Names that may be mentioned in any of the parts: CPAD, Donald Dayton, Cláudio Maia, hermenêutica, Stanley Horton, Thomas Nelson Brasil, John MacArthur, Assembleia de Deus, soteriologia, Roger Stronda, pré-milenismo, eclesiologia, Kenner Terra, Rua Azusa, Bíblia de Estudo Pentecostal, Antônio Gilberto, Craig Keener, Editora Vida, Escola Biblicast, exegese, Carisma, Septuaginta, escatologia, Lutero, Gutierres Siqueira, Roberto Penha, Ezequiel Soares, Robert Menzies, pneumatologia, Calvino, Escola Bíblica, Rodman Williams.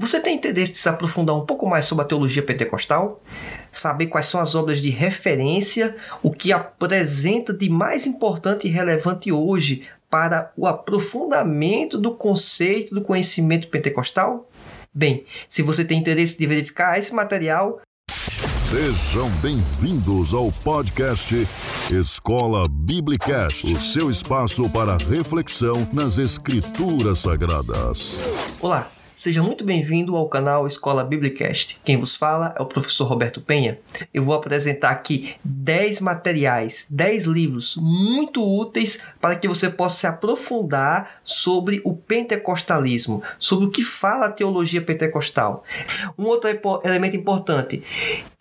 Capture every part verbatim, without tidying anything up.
Você tem interesse de se aprofundar um pouco mais sobre a teologia pentecostal? Saber quais são as obras de referência, o que apresenta de mais importante e relevante hoje para o aprofundamento do conceito do conhecimento pentecostal? Bem, se você tem interesse de verificar esse material... Sejam bem-vindos ao podcast Escola Biblicast, o seu espaço para reflexão nas Escrituras Sagradas. Olá, seja muito bem-vindo ao canal Escola Biblicast. Quem vos fala é o professor Roberto Penha. Eu vou apresentar aqui dez materiais, dez livros muito úteis para que você possa se aprofundar sobre o pentecostalismo, sobre o que fala a teologia pentecostal. Um outro elemento importante...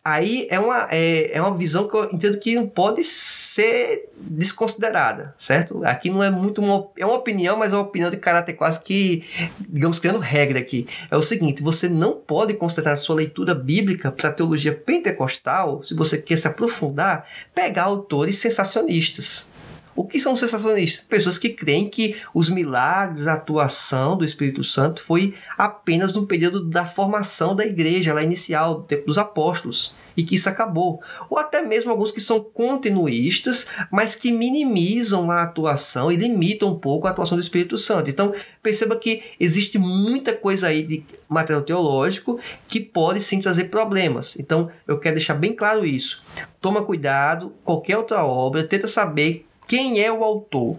Aí é uma, é, é uma visão que eu entendo que não pode ser desconsiderada, certo? Aqui não é muito uma... É uma opinião, mas é uma opinião de caráter quase que, digamos, criando regra aqui. É o seguinte, você não pode considerar a sua leitura bíblica para a teologia pentecostal, se você quer se aprofundar, pegar autores sensacionistas. O que são sensacionistas? Pessoas que creem que os milagres, a atuação do Espírito Santo foi apenas no período da formação da igreja, lá inicial, do tempo dos apóstolos, e que isso acabou. Ou até mesmo alguns que são continuistas, mas que minimizam a atuação e limitam um pouco a atuação do Espírito Santo. Então, perceba que existe muita coisa aí de material teológico que pode sim trazer problemas. Então, eu quero deixar bem claro isso. Toma cuidado, qualquer outra obra, tenta saber quem é o autor,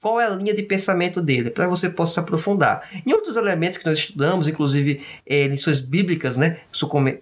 qual é a linha de pensamento dele, para você possa se aprofundar. Em outros elementos que nós estudamos, inclusive é, lições bíblicas, né?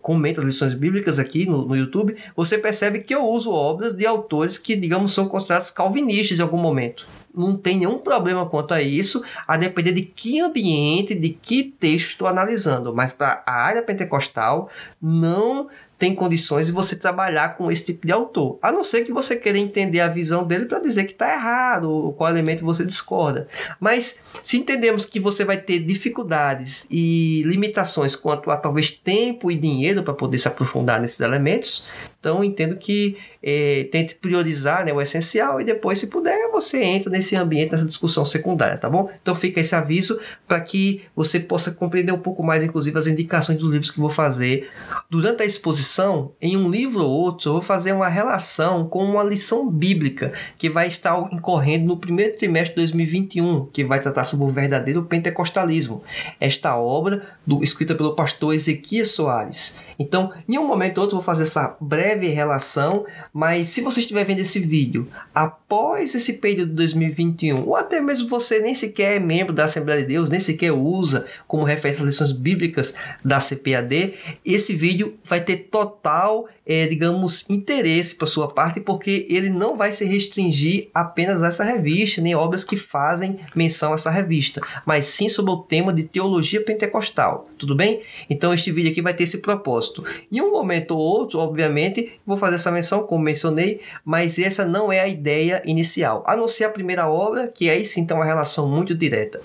Comenta as lições bíblicas aqui no, no YouTube, você percebe que eu uso obras de autores que, digamos, são considerados calvinistas em algum momento. Não tem nenhum problema quanto a isso, a depender de que ambiente, de que texto estou analisando. Mas para a área pentecostal, não... tem condições de você trabalhar com esse tipo de autor, a não ser que você queira entender a visão dele para dizer que está errado, ou qual elemento você discorda. Mas se entendemos que você vai ter dificuldades e limitações quanto a talvez tempo e dinheiro para poder se aprofundar nesses elementos, então entendo que é, tente priorizar, né, o essencial, e depois, se puder, você entra nesse ambiente, nessa discussão secundária, tá bom? Então fica esse aviso para que você possa compreender um pouco mais, inclusive, as indicações dos livros que vou fazer. Durante a exposição, em um livro ou outro, eu vou fazer uma relação com uma lição bíblica que vai estar incorrendo no primeiro trimestre de dois mil e vinte e um, que vai tratar sobre o verdadeiro pentecostalismo. Esta obra, do, escrita pelo pastor Ezequiel Soares. Então, em um momento ou outro, eu vou fazer essa breve relação, mas se você estiver vendo esse vídeo após esse período de dois mil e vinte e um, ou até mesmo você nem sequer é membro da Assembleia de Deus, nem sequer usa como referência as lições bíblicas da C P A D, esse vídeo vai ter total, é, digamos, interesse para sua parte, porque ele não vai se restringir apenas a essa revista, nem obras que fazem menção a essa revista, mas sim sobre o tema de teologia pentecostal, tudo bem? Então este vídeo aqui vai ter esse propósito. Em um momento ou outro, obviamente, vou fazer essa menção, como mencionei, mas essa não é a ideia inicial, a não ser a primeira obra, que aí sim tem uma relação muito direta.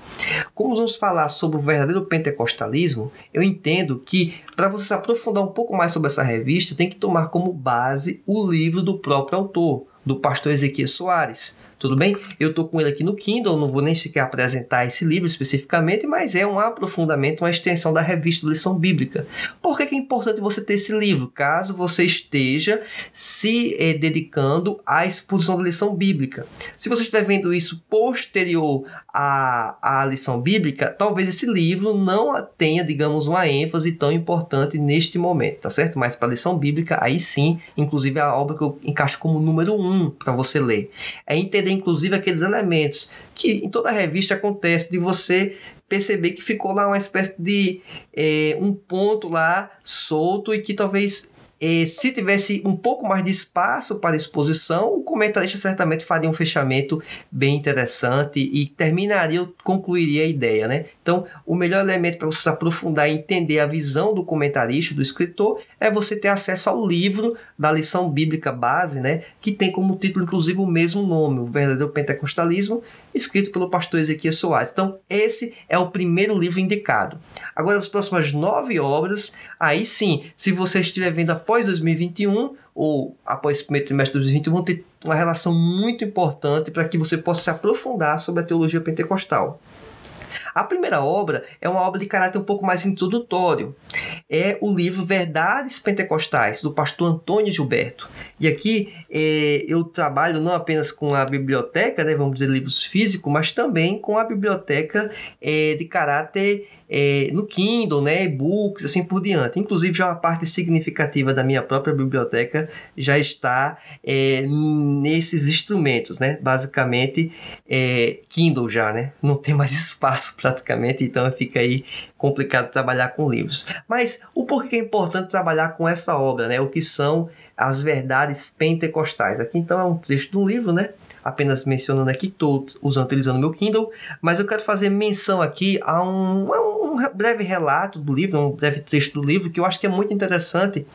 Como vamos falar sobre o verdadeiro pentecostalismo, eu entendo que, para você se aprofundar um pouco mais sobre essa revista, tem que tomar como base o livro do próprio autor, do pastor Ezequiel Soares. Tudo bem? Eu estou com ele aqui no Kindle, não vou nem sequer apresentar esse livro especificamente, mas é um aprofundamento, uma extensão da revista de lição bíblica. Por que é importante você ter esse livro? Caso você esteja se eh, dedicando à exposição da lição bíblica. Se você estiver vendo isso posterior à, à lição bíblica, talvez esse livro não tenha, digamos, uma ênfase tão importante neste momento, tá certo? Mas para a lição bíblica, aí sim, inclusive a obra que eu encaixo como número um para você ler. É entender inclusive aqueles elementos que em toda revista acontece de você perceber que ficou lá uma espécie de é, um ponto lá solto e que talvez é, se tivesse um pouco mais de espaço para exposição, o comentarista certamente faria um fechamento bem interessante e terminaria, concluiria a ideia, né? Então, o melhor elemento para você se aprofundar e entender a visão do comentarista, do escritor, é você ter acesso ao livro da lição bíblica base, né? Que tem como título, inclusive, o mesmo nome, O Verdadeiro Pentecostalismo, escrito pelo pastor Ezequiel Soares. Então, esse é o primeiro livro indicado. Agora, as próximas nove obras, aí sim, se você estiver vendo após dois mil e vinte e um, ou após o primeiro trimestre de dois mil e vinte e um, vão ter uma relação muito importante para que você possa se aprofundar sobre a teologia pentecostal. A primeira obra é uma obra de caráter um pouco mais introdutório. É o livro Verdades Pentecostais, do pastor Antônio Gilberto. E aqui eh, eu trabalho não apenas com a biblioteca, né, vamos dizer, livros físicos, mas também com a biblioteca eh, de caráter eh, no Kindle, né, e-books, assim por diante. Inclusive, já uma parte significativa da minha própria biblioteca já está eh, nesses instrumentos, né, basicamente eh, Kindle já, né, não tem mais espaço praticamente, então fica aí complicado trabalhar com livros. Mas o porquê é importante trabalhar com essa obra, né, o que são as verdades pentecostais. Aqui então é um trecho de um livro, né? Apenas mencionando aqui, estou usando, utilizando o meu Kindle, mas eu quero fazer menção aqui a um, a um breve relato do livro, um breve trecho do livro, que eu acho que é muito interessante.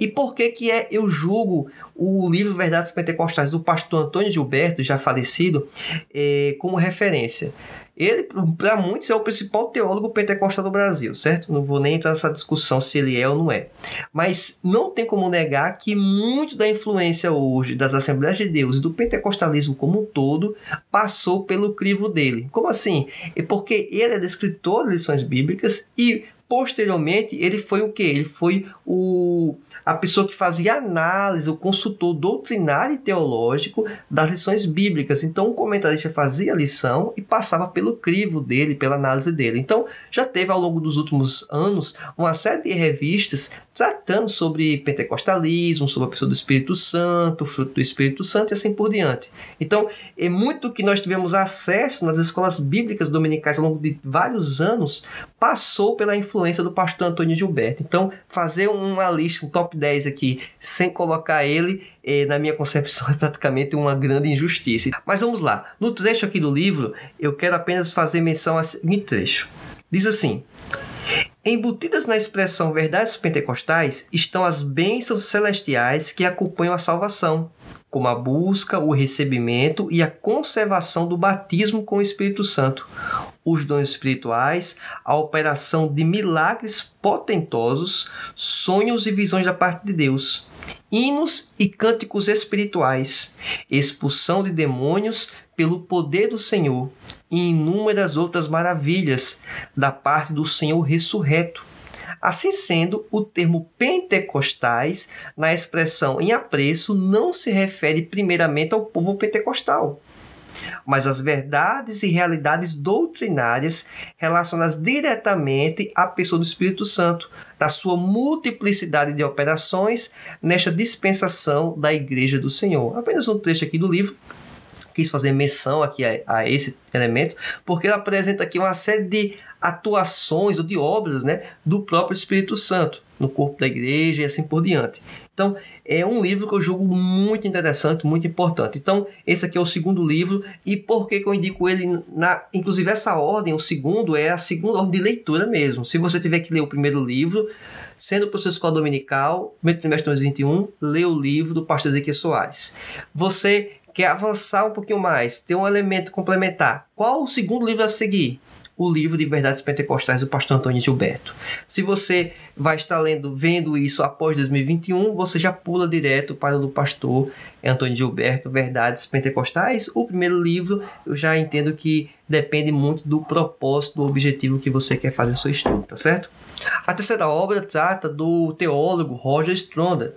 E por que que é, eu julgo o livro Verdades Pentecostais, do pastor Antônio Gilberto, já falecido, é, como referência. Ele, para muitos, é o principal teólogo pentecostal do Brasil, certo? Não vou nem entrar nessa discussão se ele é ou não é. Mas não tem como negar que muito da influência hoje das Assembleias de Deus e do pentecostalismo como um todo passou pelo crivo dele. Como assim? É porque ele é escritor de lições bíblicas e, posteriormente, ele foi o quê? Ele foi o... a pessoa que fazia análise, o consultor doutrinário e teológico das lições bíblicas. Então, o comentarista fazia a lição e passava pelo crivo dele, pela análise dele. Então, já teve ao longo dos últimos anos uma série de revistas tratando sobre pentecostalismo, sobre a pessoa do Espírito Santo, o fruto do Espírito Santo e assim por diante. Então, é muito que nós tivemos acesso nas escolas bíblicas dominicais ao longo de vários anos, passou pela influência do pastor Antônio Gilberto. Então, fazer uma lista, um top dez aqui, sem colocar ele, eh, na minha concepção é praticamente uma grande injustiça. Mas vamos lá. No trecho aqui do livro, eu quero apenas fazer menção a seguinte trecho. Diz assim: embutidas na expressão verdades pentecostais estão as bênçãos celestiais que acompanham a salvação, como a busca, o recebimento e a conservação do batismo com o Espírito Santo, os dons espirituais, a operação de milagres potentosos, sonhos e visões da parte de Deus, hinos e cânticos espirituais, expulsão de demônios pelo poder do Senhor e inúmeras outras maravilhas da parte do Senhor ressurreto. Assim sendo, o termo pentecostais, na expressão em apreço, não se refere primeiramente ao povo pentecostal, mas às verdades e realidades doutrinárias relacionadas diretamente à pessoa do Espírito Santo, da sua multiplicidade de operações nesta dispensação da Igreja do Senhor. Apenas um trecho aqui do livro. Quis fazer menção aqui a, a esse elemento, porque ele apresenta aqui uma série de atuações ou de obras, né, do próprio Espírito Santo no corpo da igreja e assim por diante. Então, é um livro que eu julgo muito interessante, muito importante. Então, esse aqui é o segundo livro. E por que que eu indico ele? Na, inclusive, essa ordem, o segundo, é a segunda ordem de leitura mesmo. Se você tiver que ler o primeiro livro, sendo para a sua escola dominical, primeiro trimestre de dois mil e vinte e um, lê o livro do pastor Ezequiel Soares. Você quer avançar um pouquinho mais, ter um elemento complementar, qual o segundo livro a seguir? O livro de Verdades Pentecostais, do pastor Antônio Gilberto. Se você vai estar lendo, vendo isso após dois mil e vinte e um, você já pula direto para o do pastor Antônio Gilberto, Verdades Pentecostais. O primeiro livro, eu já entendo que depende muito do propósito, do objetivo que você quer fazer no seu estudo, tá certo? A terceira obra trata do teólogo Roger Stronda.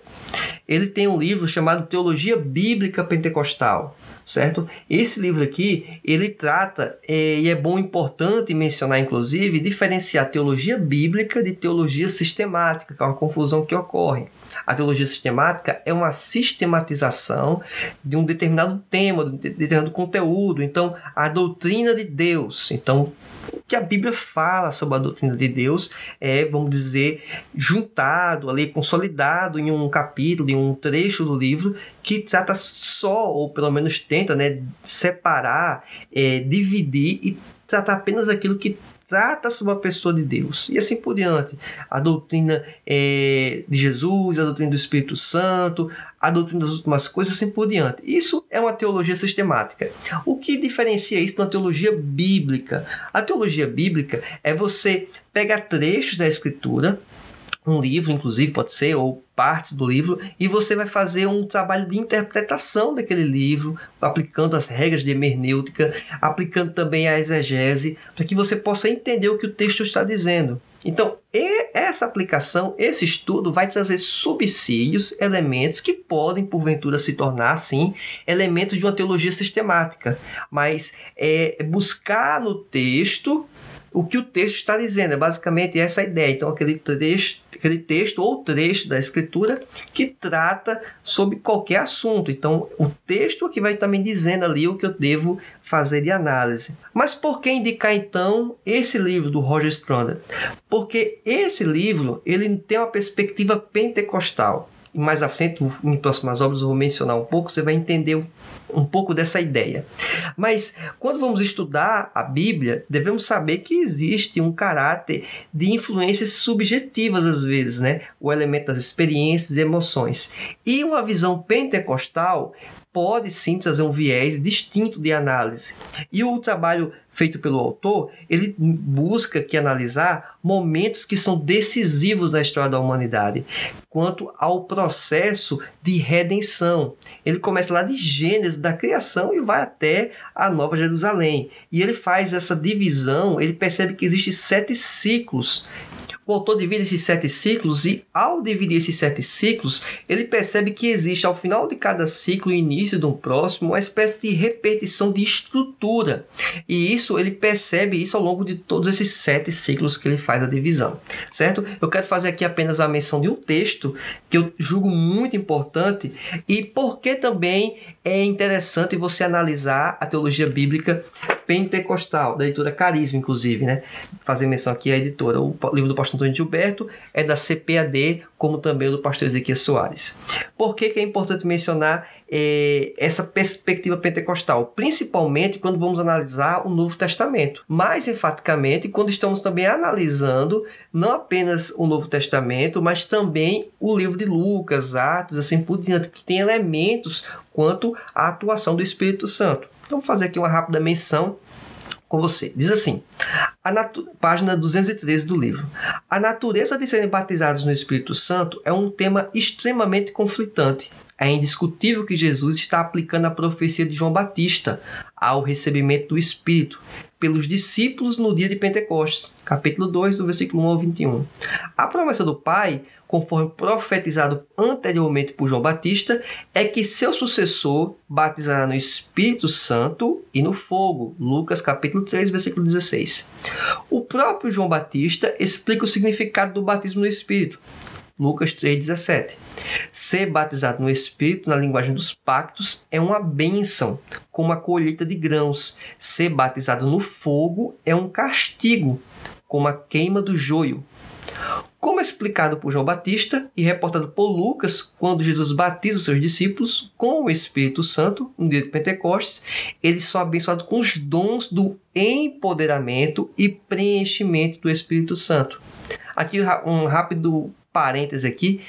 Ele tem um livro chamado Teologia Bíblica Pentecostal, certo? Esse livro aqui, ele trata, é, e é bom, importante mencionar, inclusive, diferenciar teologia bíblica de teologia sistemática, que é uma confusão que ocorre. A teologia sistemática é uma sistematização de um determinado tema, de um determinado conteúdo. Então, a doutrina de Deus. Então, o que a Bíblia fala sobre a doutrina de Deus é, vamos dizer, juntado, ali, consolidado em um capítulo, em um trecho do livro, que trata só, ou pelo menos tenta, né, separar, é, dividir e tratar apenas aquilo que trata sobre a pessoa de Deus. E assim por diante. A doutrina é, de Jesus, a doutrina do Espírito Santo, a doutrina das últimas coisas, assim por diante. Isso é uma teologia sistemática. O que diferencia isso da teologia bíblica? A teologia bíblica é você pegar trechos da Escritura, um livro, inclusive, pode ser, ou partes do livro, e você vai fazer um trabalho de interpretação daquele livro, aplicando as regras de hermenêutica, aplicando também a exegese, para que você possa entender o que o texto está dizendo. Então, essa aplicação, esse estudo, vai trazer subsídios, elementos que podem, porventura, se tornar, sim, elementos de uma teologia sistemática. Mas é buscar no texto o que o texto está dizendo, é basicamente essa a ideia. Então, aquele texto, aquele texto ou trecho da escritura que trata sobre qualquer assunto. Então, o texto que vai também dizendo ali o que eu devo fazer de análise. Mas por que indicar, então, esse livro do Roger Stronda? Porque esse livro ele tem uma perspectiva pentecostal. E mais à frente, em próximas obras, eu vou mencionar um pouco, você vai entender um pouco dessa ideia. Mas, quando vamos estudar a Bíblia, devemos saber que existe um caráter de influências subjetivas, às vezes, né? O elemento das experiências e emoções. E uma visão pentecostal pode, sim, trazer um viés distinto de análise. E o trabalho feito pelo autor, ele busca que analisar momentos que são decisivos na história da humanidade, quanto ao processo de redenção. Ele começa lá de Gênesis, da criação, e vai até a Nova Jerusalém. E ele faz essa divisão, ele percebe que existem sete ciclos. O autor divide esses sete ciclos e, ao dividir esses sete ciclos, ele percebe que existe, ao final de cada ciclo e início de um próximo, uma espécie de repetição de estrutura. E isso, ele percebe isso ao longo de todos esses sete ciclos que ele faz a divisão, certo? Eu quero fazer aqui apenas a menção de um texto que eu julgo muito importante e porque também é interessante você analisar a teologia bíblica pentecostal, da editora Carisma, inclusive, né? Fazer menção aqui à editora. O livro do pastor Antônio Gilberto é da C P A D, como também o do pastor Ezequiel Soares. Por que, que é importante mencionar eh, essa perspectiva pentecostal? Principalmente quando vamos analisar o Novo Testamento. Mais enfaticamente, quando estamos também analisando não apenas o Novo Testamento, mas também o livro de Lucas, Atos, assim por diante, que tem elementos quanto à atuação do Espírito Santo. Então, vou fazer aqui uma rápida menção com você. Diz assim, a natu... página duzentos e treze do livro. A natureza de serem batizados no Espírito Santo é um tema extremamente conflitante. É indiscutível que Jesus está aplicando a profecia de João Batista ao recebimento do Espírito pelos discípulos no dia de Pentecostes, capítulo dois, do versículo um ao vinte e um. A promessa do Pai, conforme profetizado anteriormente por João Batista, é que seu sucessor batizará no Espírito Santo e no fogo. Lucas capítulo três, versículo dezesseis. O próprio João Batista explica o significado do batismo no Espírito. Lucas três, dezessete. Ser batizado no Espírito, na linguagem dos pactos, é uma bênção, como a colheita de grãos. Ser batizado no fogo é um castigo, como a queima do joio. Como explicado por João Batista e reportado por Lucas, quando Jesus batiza os seus discípulos com o Espírito Santo, no dia de Pentecostes, eles são abençoados com os dons do empoderamento e preenchimento do Espírito Santo. Aqui um rápido parênteses aqui.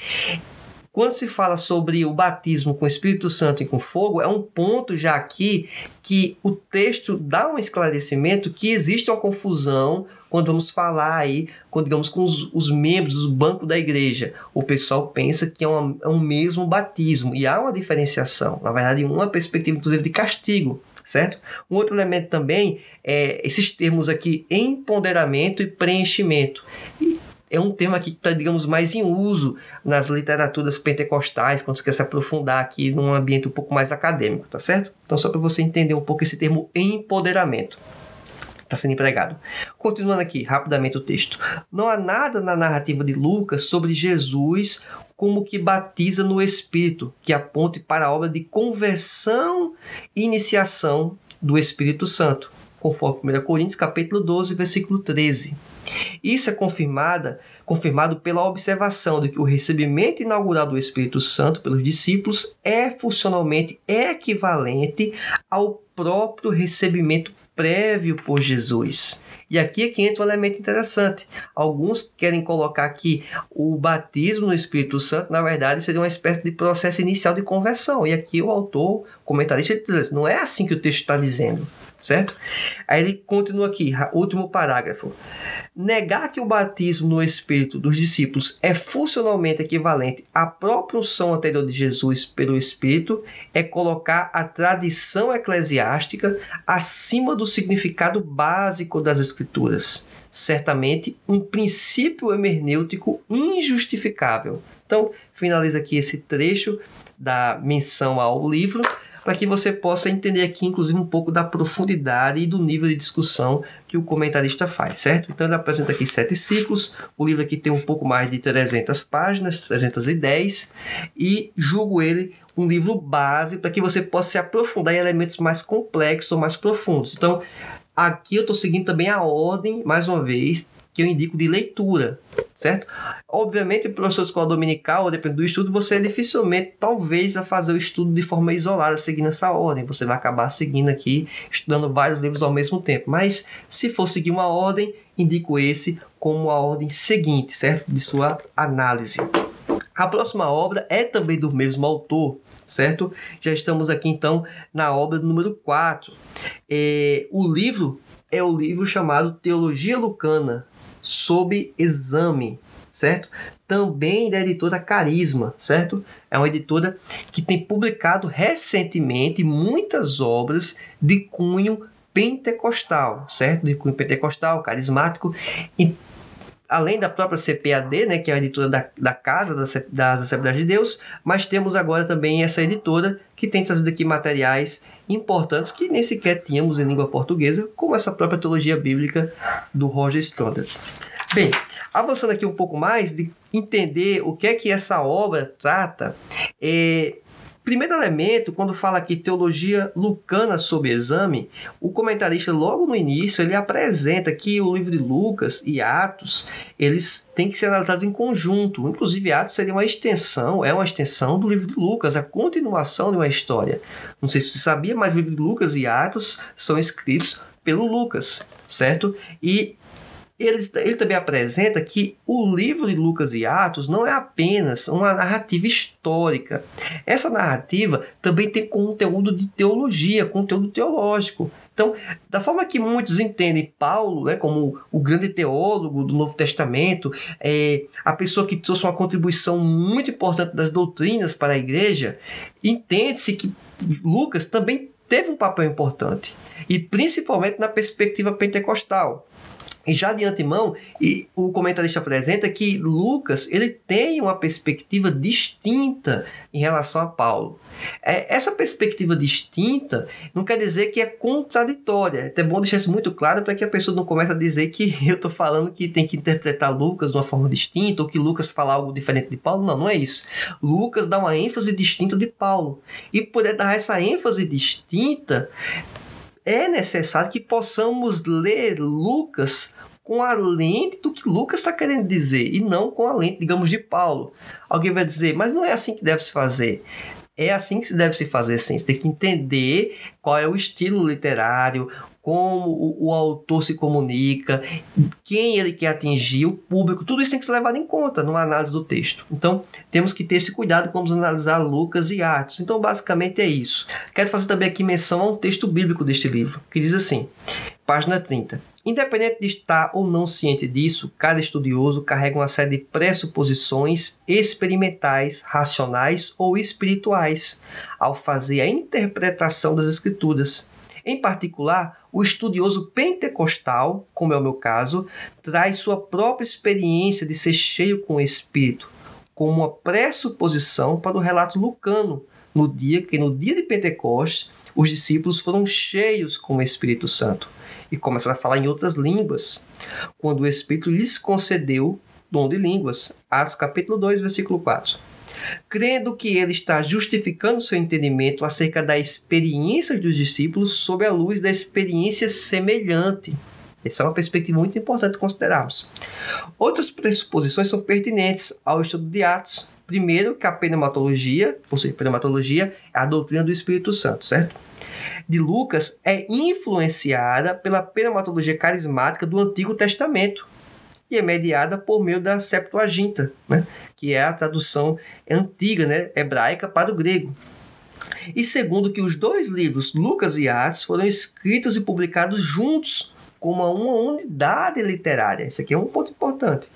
Quando se fala sobre o batismo com o Espírito Santo e com fogo, é um ponto já aqui que o texto dá um esclarecimento que existe uma confusão quando vamos falar aí, quando digamos com os, os membros do banco da igreja. O pessoal pensa que é, uma, é um mesmo batismo e há uma diferenciação. Na verdade, uma perspectiva, inclusive, de castigo, certo? Um outro elemento também é esses termos aqui, empoderamento e preenchimento. E é um tema aqui que está, digamos, mais em uso nas literaturas pentecostais, quando você quer se aprofundar aqui num ambiente um pouco mais acadêmico, tá certo? Então, só para você entender um pouco esse termo empoderamento que está sendo empregado. Continuando aqui, rapidamente, o texto. Não há nada na narrativa de Lucas sobre Jesus como que batiza no Espírito, que aponte para a obra de conversão e iniciação do Espírito Santo, conforme primeira Coríntios, capítulo doze, versículo treze. Isso é confirmada, confirmado pela observação de que o recebimento inaugural do Espírito Santo pelos discípulos é funcionalmente equivalente ao próprio recebimento prévio por Jesus. E aqui é que entra um elemento interessante. Alguns querem colocar que o batismo no Espírito Santo, na verdade, seria uma espécie de processo inicial de conversão. E aqui o autor, o comentarista, ele diz, não é assim que o texto está dizendo. certo? Aí ele continua aqui, último parágrafo. Negar que o batismo no Espírito dos discípulos é funcionalmente equivalente à própria unção anterior de Jesus pelo Espírito é colocar a tradição eclesiástica acima do significado básico das Escrituras. Certamente um princípio hermenêutico injustificável. Então, finaliza aqui esse trecho da menção ao livro, para que você possa entender aqui, inclusive, um pouco da profundidade e do nível de discussão que o comentarista faz, certo? Então, ele apresenta aqui sete ciclos, o livro aqui tem um pouco mais de trezentas páginas, trezentas e dez, e julgo ele um livro base, para que você possa se aprofundar em elementos mais complexos ou mais profundos. Então, aqui eu estou seguindo também a ordem, mais uma vez, que eu indico de leitura, certo? Obviamente, para a sua escola dominical, dependendo do estudo, você dificilmente, talvez, vai fazer o estudo de forma isolada, seguindo essa ordem. Você vai acabar seguindo aqui, estudando vários livros ao mesmo tempo. Mas, se for seguir uma ordem, indico esse como a ordem seguinte, certo? De sua análise. A próxima obra é também do mesmo autor, certo? Já estamos aqui, então, na obra número quatro. É, o livro é o livro chamado Teologia Lucana, sob exame, certo? Também da editora Carisma, certo? É uma editora que tem publicado recentemente muitas obras de cunho pentecostal, certo? De cunho pentecostal, carismático, e além da própria C P A D, né, que é a editora da, da Casa das Assembleias de Deus, mas temos agora também essa editora que tem trazido aqui materiais importantes que nem sequer tínhamos em língua portuguesa, como essa própria teologia bíblica do Roger Stronda. Bem, avançando aqui um pouco mais, de entender o que é que essa obra trata, é... primeiro elemento, quando fala aqui teologia lucana sob exame, o comentarista logo no início ele apresenta que o livro de Lucas e Atos, eles têm que ser analisados em conjunto. Inclusive Atos seria uma extensão, é uma extensão do livro de Lucas, a continuação de uma história. Não sei se você sabia, mas o livro de Lucas e Atos são escritos pelo Lucas, certo? E Ele, ele também apresenta que o livro de Lucas e Atos não é apenas uma narrativa histórica. Essa narrativa também tem conteúdo de teologia, conteúdo teológico. Então, da forma que muitos entendem Paulo, né, como o grande teólogo do Novo Testamento, é, a pessoa que trouxe uma contribuição muito importante das doutrinas para a igreja, entende-se que Lucas também teve um papel importante, e principalmente na perspectiva pentecostal. E já de antemão, e o comentarista apresenta que Lucas ele tem uma perspectiva distinta em relação a Paulo. É, essa perspectiva distinta não quer dizer que é contraditória. É até bom deixar isso muito claro para que a pessoa não comece a dizer que eu estou falando que tem que interpretar Lucas de uma forma distinta ou que Lucas fala algo diferente de Paulo. Não, não é isso. Lucas dá uma ênfase distinta de Paulo. E poder dar essa ênfase distinta, é necessário que possamos ler Lucas com a lente do que Lucas está querendo dizer e não com a lente, digamos, de Paulo. Alguém vai dizer, mas não é assim que deve se fazer. É assim que se deve se fazer, sim. Você tem que entender qual é o estilo literário, como o, o autor se comunica, quem ele quer atingir, o público. Tudo isso tem que ser levado em conta numa análise do texto. Então, temos que ter esse cuidado quando vamos analisar Lucas e Atos. Então, basicamente é isso. Quero fazer também aqui menção a um texto bíblico deste livro, que diz assim, página trinta. Independente de estar ou não ciente disso, cada estudioso carrega uma série de pressuposições experimentais, racionais ou espirituais, ao fazer a interpretação das Escrituras. Em particular, o estudioso pentecostal, como é o meu caso, traz sua própria experiência de ser cheio com o Espírito, como uma pressuposição para o relato lucano, no dia que, no dia de Pentecostes, os discípulos foram cheios com o Espírito Santo. E começaram a falar em outras línguas, quando o Espírito lhes concedeu dom de línguas. Atos capítulo dois, versículo quatro. Crendo que ele está justificando seu entendimento acerca da experiência dos discípulos sob a luz da experiência semelhante. Essa é uma perspectiva muito importante considerarmos. Outras pressuposições são pertinentes ao estudo de Atos. Primeiro, que a pneumatologia, ou seja, pneumatologia é a doutrina do Espírito Santo, certo? De Lucas é influenciada pela pneumatologia carismática do Antigo Testamento e é mediada por meio da Septuaginta, né? Que é a tradução antiga, né? Hebraica para o grego. e segundo que os dois livros, Lucas e Atos, foram escritos e publicados juntos como uma unidade literária. Isso aqui é um ponto importante.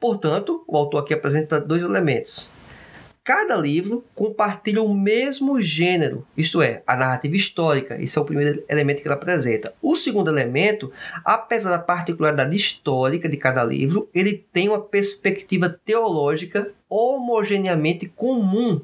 Portanto, o autor aqui apresenta dois elementos. Cada livro compartilha o mesmo gênero, isto é, a narrativa histórica. Esse é o primeiro elemento que ele apresenta. O segundo elemento, apesar da particularidade histórica de cada livro, ele tem uma perspectiva teológica homogeneamente comum.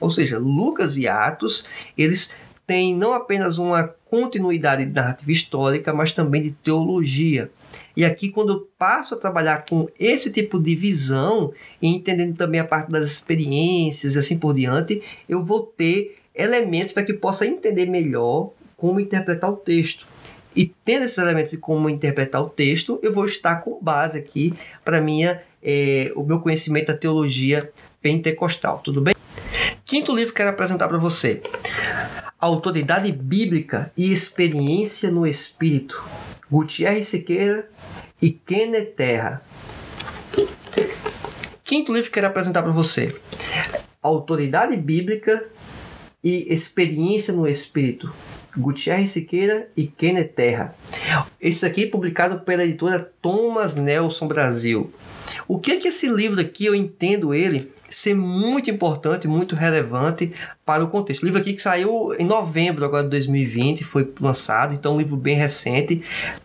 Ou seja, Lucas e Atos, eles têm não apenas uma continuidade de narrativa histórica, mas também de teologia. E aqui, quando eu passo a trabalhar com esse tipo de visão, e entendendo também a parte das experiências e assim por diante, eu vou ter elementos para que possa entender melhor como interpretar o texto. E tendo esses elementos de como interpretar o texto, eu vou estar com base aqui para minha, é, o meu conhecimento da teologia pentecostal. Tudo bem? Quinto livro que eu quero apresentar para você. Autoridade Bíblica e Experiência no Espírito. Gutierres Siqueira e Kenner Terra. Quinto livro que quero apresentar para você. Autoridade Bíblica e Experiência no Espírito. Gutierres Siqueira e Kenner Terra. Esse aqui é publicado pela editora Thomas Nelson Brasil. O que é que esse livro aqui, eu entendo ele ser muito importante, muito relevante para o contexto. O livro aqui que saiu em novembro agora de dois mil e vinte, foi lançado, então um livro bem recente.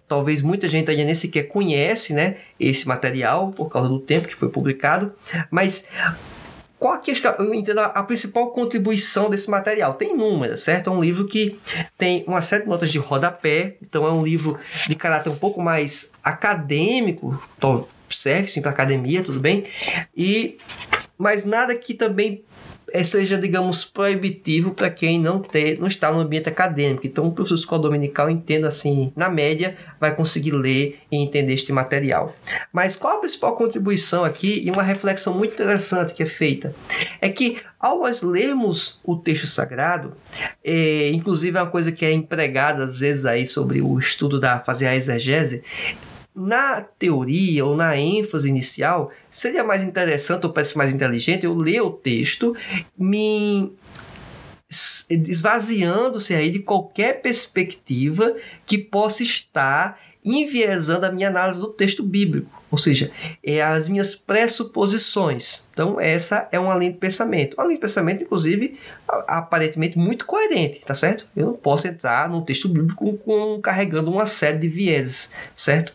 Talvez muita gente ainda nem sequer conhece, né, esse material por causa do tempo que foi publicado, mas qual que eu entendo a principal contribuição desse material? Tem inúmeras, certo? É um livro que tem uma série de notas de rodapé, então é um livro de caráter um pouco mais acadêmico, então serve sim para academia, tudo bem? E mas nada que também seja, digamos, proibitivo para quem não, ter, não está no ambiente acadêmico. Então, o professor de escola dominical, entendo assim, na média, vai conseguir ler e entender este material. Mas qual a principal contribuição aqui e uma reflexão muito interessante que é feita? É que, ao nós lermos o texto sagrado, é, inclusive é uma coisa que é empregada às vezes aí sobre o estudo da fazer a exegese, na teoria ou na ênfase inicial, seria mais interessante, ou parece mais inteligente, eu ler o texto me esvaziando-se aí de qualquer perspectiva que possa estar enviesando a minha análise do texto bíblico. Ou seja, é as minhas pressuposições. Então, essa é uma linha de pensamento. Uma linha de pensamento, inclusive, aparentemente muito coerente, tá certo? Eu não posso entrar num texto bíblico com, carregando uma série de vieses, certo?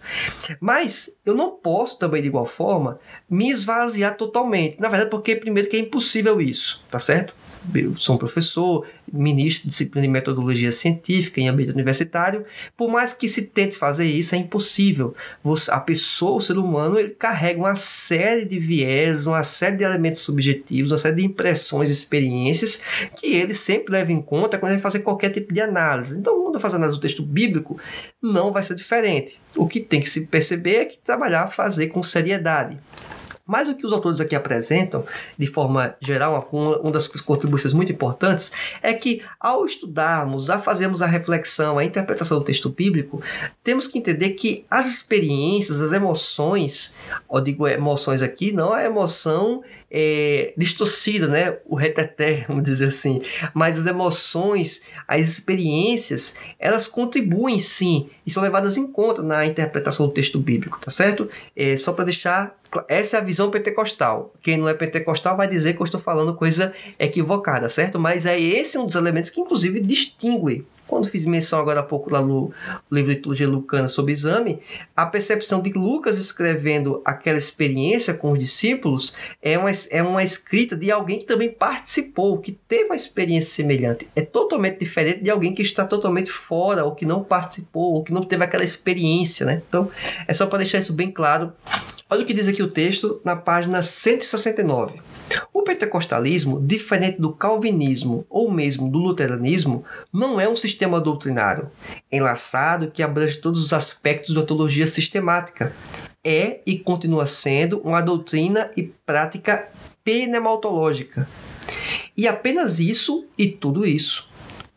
Mas eu não posso também, de igual forma, me esvaziar totalmente. Na verdade, porque, primeiro, que é impossível isso, tá certo? Eu sou um professor, ministro de disciplina de metodologia científica em ambiente universitário. Por mais que se tente fazer isso, é impossível. Você, a pessoa, o ser humano, ele carrega uma série de viés, uma série de elementos subjetivos, uma série de impressões, experiências, que ele sempre leva em conta quando ele fazer qualquer tipo de análise. Então, quando eu faço análise do texto bíblico, não vai ser diferente. O que tem que se perceber é que trabalhar, fazer com seriedade. Mas o que os autores aqui apresentam, de forma geral, uma, uma das contribuições muito importantes, é que ao estudarmos, a fazermos a reflexão, a interpretação do texto bíblico, temos que entender que as experiências, as emoções, eu digo emoções aqui, não a emoção é, distorcida, né? O reteté, vamos dizer assim, mas as emoções, as experiências, elas contribuem sim e são levadas em conta na interpretação do texto bíblico, tá certo? É, só para deixar... Essa é a visão pentecostal. Quem não é pentecostal vai dizer que eu estou falando coisa equivocada, certo? Mas é esse um dos elementos que, inclusive, distingue. Quando fiz menção agora há pouco lá no livro de teologia lucana sobre exame, a percepção de Lucas escrevendo aquela experiência com os discípulos é uma, é uma escrita de alguém que também participou, que teve uma experiência semelhante. É totalmente diferente de alguém que está totalmente fora, ou que não participou, ou que não teve aquela experiência, né? Então, é só para deixar isso bem claro. Olha o que diz aqui o texto na página cento e sessenta e nove. O pentecostalismo, diferente do calvinismo ou mesmo do luteranismo, não é um sistema doutrinário enlaçado que abrange todos os aspectos da teologia sistemática. É e continua sendo uma doutrina e prática pneumatológica. E apenas isso e tudo isso.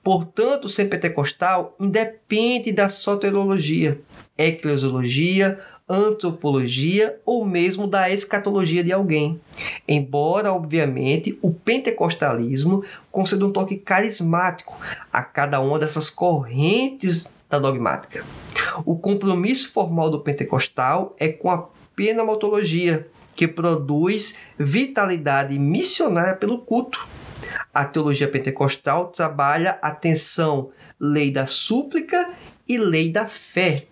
Portanto, ser pentecostal independe da soteriologia, eclesiologia, antropologia ou mesmo da escatologia de alguém. Embora, obviamente, o pentecostalismo conceda um toque carismático a cada uma dessas correntes da dogmática. O compromisso formal do pentecostal é com a pneumatologia, que produz vitalidade missionária pelo culto. A teologia pentecostal trabalha a tensão lei da súplica e lei da fé.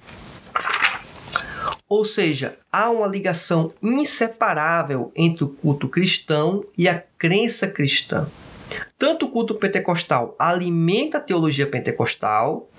Ou seja, há uma ligação inseparável entre o culto cristão e a crença cristã. Tanto o culto pentecostal alimenta a teologia pentecostal.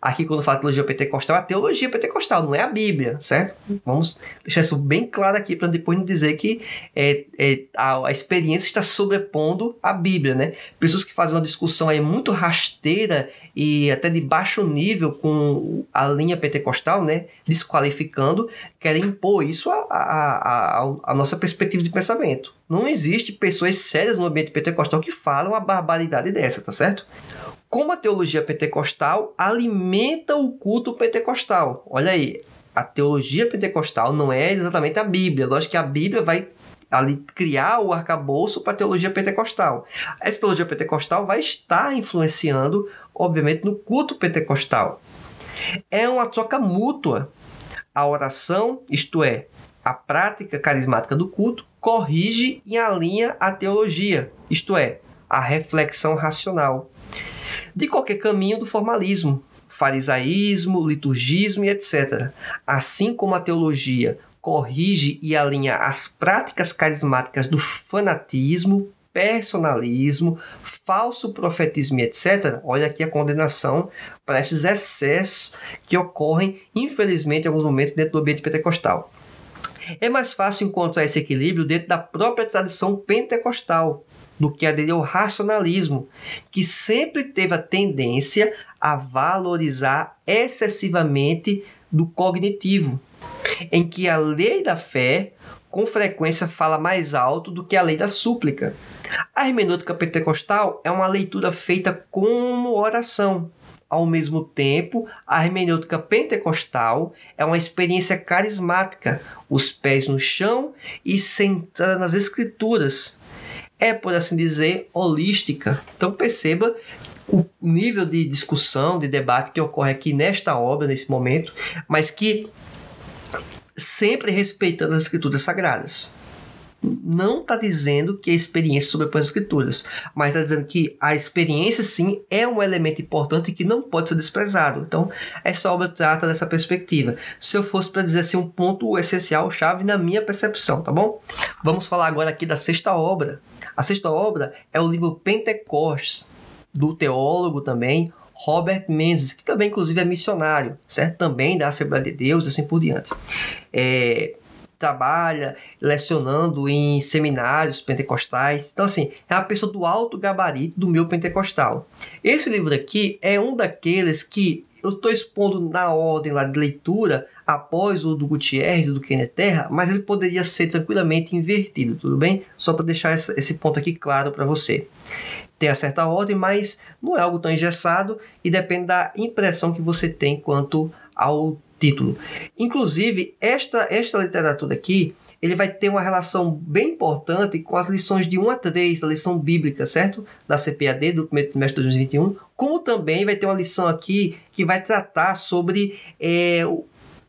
Aqui, quando eu falo teologia pentecostal, é a teologia pentecostal, não é a Bíblia, certo? Vamos deixar isso bem claro aqui, para depois não dizer que é, é, a, a experiência está sobrepondo a Bíblia, né? Pessoas que fazem uma discussão aí muito rasteira e até de baixo nível com a linha pentecostal, né? Desqualificando, querem impor isso à a, a, a, a nossa perspectiva de pensamento. Não existe pessoas sérias no ambiente pentecostal que falam a barbaridade dessa, tá certo? Como a teologia pentecostal alimenta o culto pentecostal. Olha aí, a teologia pentecostal não é exatamente a Bíblia. Lógico que a Bíblia vai ali criar o arcabouço para a teologia pentecostal. Essa teologia pentecostal vai estar influenciando, obviamente, no culto pentecostal. É uma troca mútua. A oração, isto é, a prática carismática do culto, corrige e alinha a teologia, isto é, a reflexão racional, de qualquer caminho do formalismo, farisaísmo, liturgismo e etcétera. Assim como a teologia corrige e alinha as práticas carismáticas do fanatismo, personalismo, falso profetismo e etcétera, olha aqui a condenação para esses excessos que ocorrem, infelizmente, em alguns momentos dentro do ambiente pentecostal. É mais fácil encontrar esse equilíbrio dentro da própria tradição pentecostal do que aderir ao racionalismo, que sempre teve a tendência a valorizar excessivamente do cognitivo, em que a lei da fé com frequência fala mais alto do que a lei da súplica. A hermenêutica pentecostal é uma leitura feita como oração. Ao mesmo tempo, a hermenêutica pentecostal é uma experiência carismática, os pés no chão e centrada nas escrituras. É, por assim dizer, holística. Então perceba o nível de discussão, de debate que ocorre aqui nesta obra, nesse momento, mas que sempre respeitando as escrituras sagradas. Não está dizendo que a experiência sobrepõe as escrituras, mas está dizendo que a experiência, sim, é um elemento importante que não pode ser desprezado. Então, essa obra trata dessa perspectiva. Se eu fosse para dizer assim, um ponto essencial, chave na minha percepção, tá bom? Vamos falar agora aqui da sexta obra. A sexta obra é o livro Pentecostes, do teólogo também, Robert Menzies, que também, inclusive, é missionário, certo? Também da Assembleia de Deus e assim por diante. É... trabalha lecionando em seminários pentecostais. Então, assim, é uma pessoa do alto gabarito do meu pentecostal. Esse livro aqui é um daqueles que eu estou expondo na ordem lá de leitura, após o do Gutierres e do Kenner Terra, mas ele poderia ser tranquilamente invertido, tudo bem? Só para deixar essa, esse ponto aqui claro para você. Tem a certa ordem, mas não é algo tão engessado e depende da impressão que você tem quanto ao título. Inclusive, esta, esta literatura aqui, ele vai ter uma relação bem importante com as lições de um a três, da lição bíblica, certo? Da C P A D, do primeiro trimestre de dois mil e vinte e um, como também vai ter uma lição aqui que vai tratar sobre é,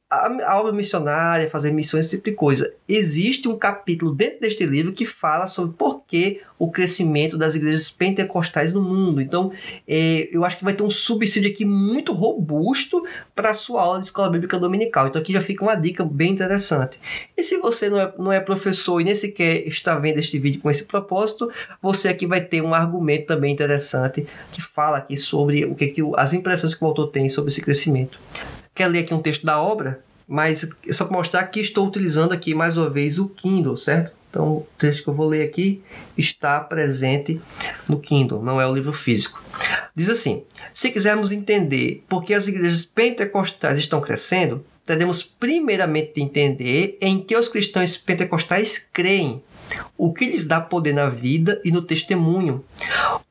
a, a obra missionária, fazer missões, esse tipo de coisa. Existe um capítulo dentro deste livro que fala sobre por que o crescimento das igrejas pentecostais no mundo. Então, é, eu acho que vai ter um subsídio aqui muito robusto para a sua aula de escola bíblica dominical. Então, aqui já fica uma dica bem interessante. E se você não é, não é professor e nem sequer está vendo este vídeo com esse propósito, você aqui vai ter um argumento também interessante que fala aqui sobre o que, que as impressões que o autor tem sobre esse crescimento. Quer ler aqui um texto da obra? Mas é só para mostrar que estou utilizando aqui mais uma vez o Kindle, certo? Então o texto que eu vou ler aqui está presente no Kindle, não é o livro físico. Diz assim: se quisermos entender por que as igrejas pentecostais estão crescendo, devemos primeiramente entender em que os cristãos pentecostais creem, o que lhes dá poder na vida e no testemunho,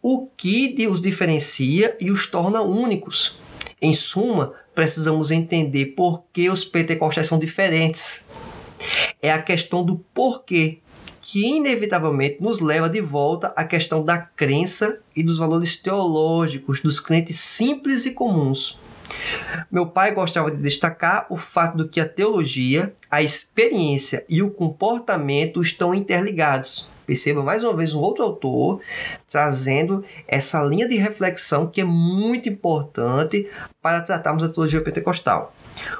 o que os diferencia e os torna únicos. Em suma, precisamos entender por que os pentecostais são diferentes. É a questão do porquê que inevitavelmente nos leva de volta à questão da crença e dos valores teológicos dos crentes simples e comuns. Meu pai gostava de destacar o fato de que a teologia, a experiência e o comportamento estão interligados. Perceba mais uma vez um outro autor trazendo essa linha de reflexão que é muito importante para tratarmos a teologia pentecostal.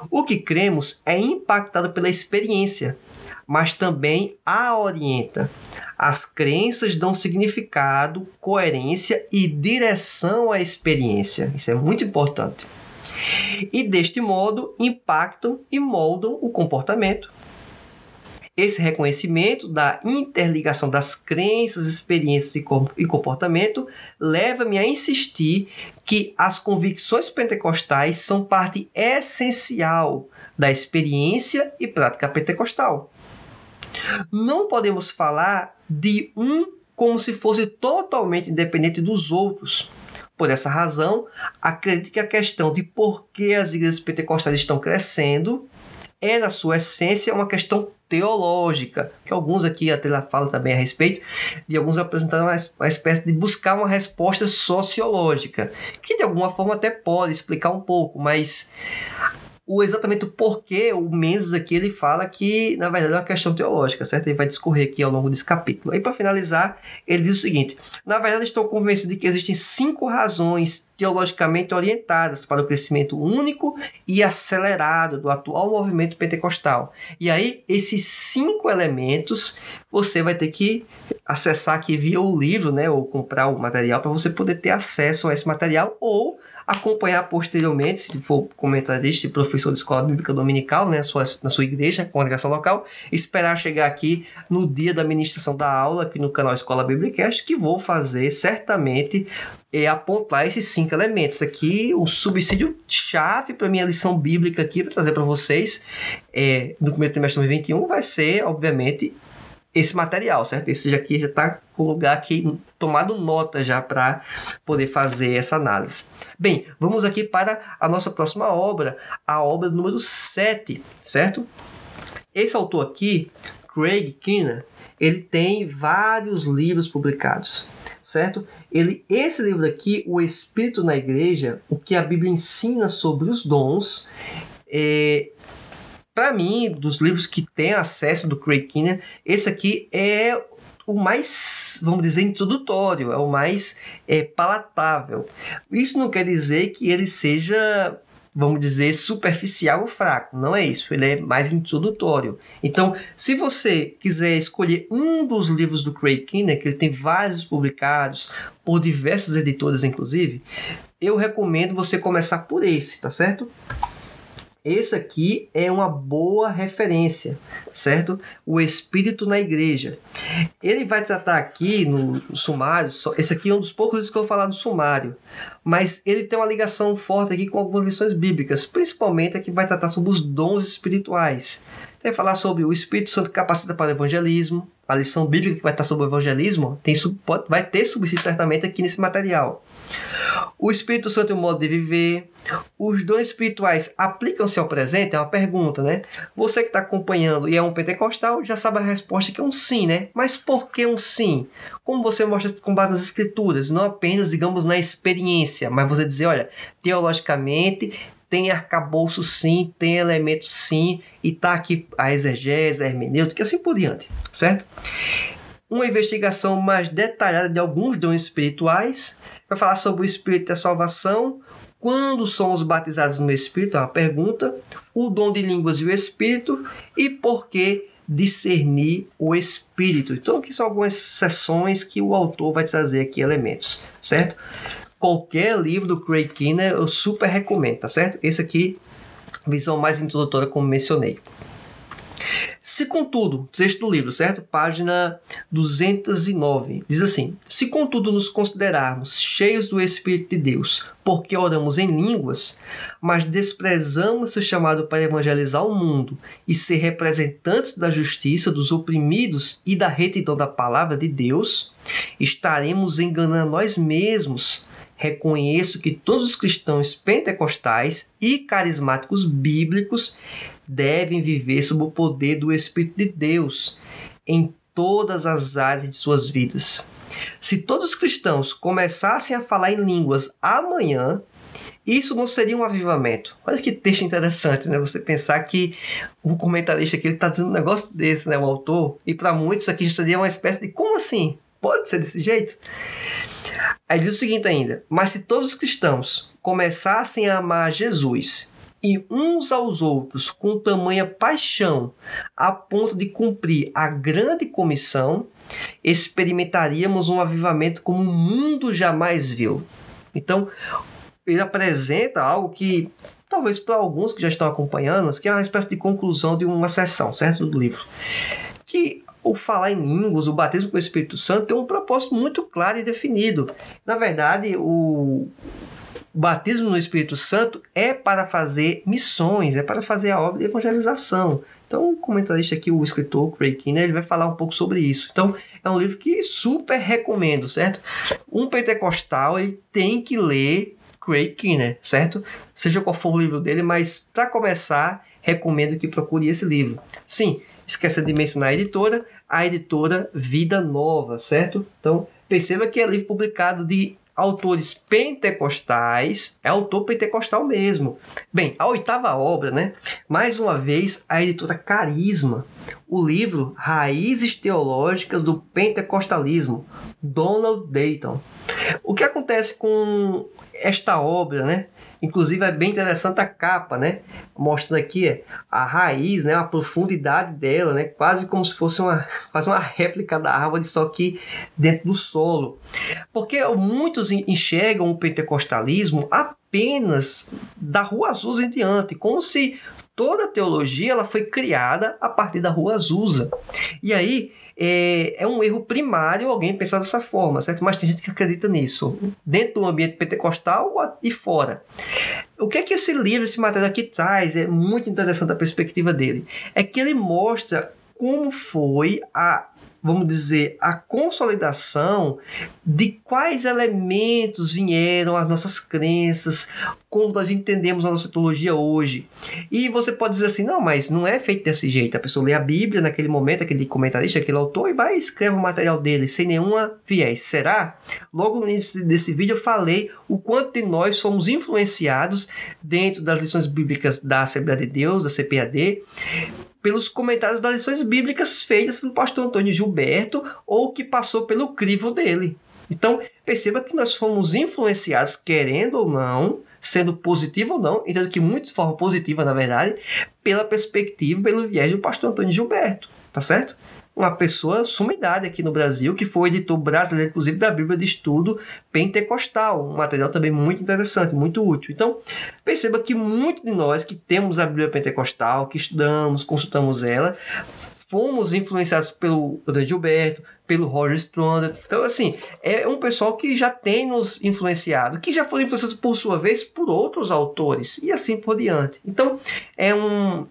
O que cremos é impactado pela experiência, mas também a orienta. As crenças dão significado, coerência e direção à experiência. Isso é muito importante. E deste modo impactam e moldam o comportamento. Esse reconhecimento da interligação das crenças, experiências e comportamento leva-me a insistir que as convicções pentecostais são parte essencial da experiência e prática pentecostal. Não podemos falar de um como se fosse totalmente independente dos outros. Por essa razão, acredito que a questão de por que as igrejas pentecostais estão crescendo é, na sua essência, uma questão teológica, que alguns aqui até lá falam também a respeito, de alguns apresentaram uma espécie de buscar uma resposta sociológica, que de alguma forma até pode explicar um pouco, mas o exatamente o porquê, o Menzies aqui, ele fala que, na verdade, é uma questão teológica, certo? Ele vai discorrer aqui ao longo desse capítulo. E, para finalizar, ele diz o seguinte: na verdade, estou convencido de que existem cinco razões teologicamente orientadas para o crescimento único e acelerado do atual movimento pentecostal. E aí, esses cinco elementos, você vai ter que acessar aqui via o livro, né? Ou comprar o material para você poder ter acesso a esse material, ou acompanhar posteriormente, se for comentarista e professor de escola bíblica dominical, né, sua, na sua igreja, congregação local, esperar chegar aqui no dia da ministração da aula, aqui no canal Escola Biblicast, que vou fazer certamente é apontar esses cinco elementos. Aqui, o subsídio chave para minha lição bíblica aqui, para trazer para vocês, é, no primeiro trimestre de dois mil e vinte e um, vai ser, obviamente, esse material, certo? Esse aqui já está com o lugar aqui, tomado nota já para poder fazer essa análise. Bem, vamos aqui para a nossa próxima obra, a obra número sete, certo? Esse autor aqui, Craig Keener, ele tem vários livros publicados, certo? Ele, esse livro aqui, O Espírito na Igreja, o que a Bíblia ensina sobre os dons, é... para mim, dos livros que tem acesso do Craig Keener, esse aqui é o mais, vamos dizer, introdutório, é o mais é, palatável. Isso não quer dizer que ele seja, vamos dizer, superficial ou fraco, não é isso, ele é mais introdutório. Então, se você quiser escolher um dos livros do Craig Keener, que ele tem vários publicados, por diversas editoras inclusive, eu recomendo você começar por esse, tá certo? Esse aqui é uma boa referência, certo? O Espírito na Igreja. Ele vai tratar aqui no sumário, esse aqui é um dos poucos livros que eu vou falar no sumário, mas ele tem uma ligação forte aqui com algumas lições bíblicas, principalmente a que vai tratar sobre os dons espirituais. Vai falar sobre o Espírito Santo capacita para o evangelismo, a lição bíblica que vai estar sobre o evangelismo, tem, vai ter subsídio certamente aqui nesse material. O Espírito Santo e o modo de viver. Os dons espirituais aplicam-se ao presente? É uma pergunta, né? Você que está acompanhando e é um pentecostal já sabe a resposta, que é um sim, né? Mas por que um sim? Como você mostra com base nas escrituras, não apenas, digamos, na experiência, mas você dizer, olha, teologicamente tem arcabouço sim, tem elemento sim, e está aqui a exegese, a hermenêutica, assim por diante, certo? Uma investigação mais detalhada de alguns dons espirituais. Vai falar sobre o Espírito da Salvação. Quando somos batizados no Espírito? É uma pergunta. O dom de línguas e o Espírito. E por que discernir o Espírito? Então, aqui são algumas sessões que o autor vai trazer aqui elementos, certo? Qualquer livro do Craig Keener eu super recomendo, tá certo? Esse aqui, visão mais introdutória, como mencionei. Se contudo, texto do livro, certo? Página duzentos e nove. Diz assim: se contudo nos considerarmos cheios do Espírito de Deus, porque oramos em línguas, mas desprezamos o chamado para evangelizar o mundo e ser representantes da justiça, dos oprimidos e da retidão da palavra de Deus, estaremos enganando nós mesmos. Reconheço que todos os cristãos pentecostais e carismáticos bíblicos devem viver sob o poder do Espírito de Deus em todas as áreas de suas vidas. Se todos os cristãos começassem a falar em línguas amanhã, isso não seria um avivamento. Olha que texto interessante, né? Você pensar que o comentarista aqui está dizendo um negócio desse, né? O autor. E para muitos isso aqui seria uma espécie de como assim? Pode ser desse jeito? Aí diz o seguinte ainda: mas se todos os cristãos começassem a amar Jesus e uns aos outros com tamanha paixão a ponto de cumprir a grande comissão, experimentaríamos um avivamento como o mundo jamais viu. Então, ele apresenta algo que, talvez para alguns que já estão acompanhando, que é uma espécie de conclusão de uma sessão, certo? Do livro. Que... o falar em línguas, o batismo com o Espírito Santo tem um propósito muito claro e definido. Na verdade, o batismo no Espírito Santo é para fazer missões, é para fazer a obra de evangelização. Então, o comentarista aqui, o escritor Craig Keener, ele vai falar um pouco sobre isso. Então, é um livro que super recomendo, certo? Um pentecostal, ele tem que ler Craig Keener, certo? Seja qual for o livro dele, mas para começar, recomendo que procure esse livro. Sim, esqueça de mencionar a editora, a editora Vida Nova, certo? Então, perceba que é livro publicado de autores pentecostais, é autor pentecostal mesmo. Bem, a oitava obra, né? Mais uma vez, a editora Carisma, o livro Raízes Teológicas do Pentecostalismo, Donald Dayton. O que acontece com esta obra, né? Inclusive é bem interessante a capa, né? Mostrando aqui a raiz, né? A profundidade dela, né? Quase como se fosse uma, quase uma réplica da árvore, só que dentro do solo. Porque muitos enxergam o pentecostalismo apenas da Rua Azusa em diante, como se toda a teologia ela foi criada a partir da Rua Azusa. E aí é, é um erro primário alguém pensar dessa forma, certo? Mas tem gente que acredita nisso, dentro do ambiente pentecostal e fora. O que é que esse livro, esse material aqui traz? É muito interessante a perspectiva dele. É que ele mostra como foi a, vamos dizer, a consolidação de quais elementos vieram as nossas crenças, como nós entendemos a nossa teologia hoje. E você pode dizer assim, não, mas não é feito desse jeito. A pessoa lê a Bíblia naquele momento, aquele comentarista, aquele autor, e vai e escreve o material dele sem nenhuma viés. Será? Logo no início desse vídeo eu falei o quanto de nós fomos influenciados dentro das lições bíblicas da Assembleia de Deus, da C P A D, pelos comentários das lições bíblicas feitas pelo pastor Antônio Gilberto ou que passou pelo crivo dele. Então, perceba que nós fomos influenciados, querendo ou não, sendo positivo ou não, entendo que muito de forma positiva, na verdade, pela perspectiva, pelo viés do pastor Antônio Gilberto, tá certo? Uma pessoa sumidade aqui no Brasil, que foi editor brasileiro, inclusive, da Bíblia de Estudo Pentecostal. Um material também muito interessante, muito útil. Então, perceba que muito de nós que temos a Bíblia Pentecostal, que estudamos, consultamos ela, fomos influenciados pelo Antônio Gilberto, pelo Roger Stronda. Então, assim, é um pessoal que já tem nos influenciado, que já foram influenciados, por sua vez, por outros autores, e assim por diante. Então, é um...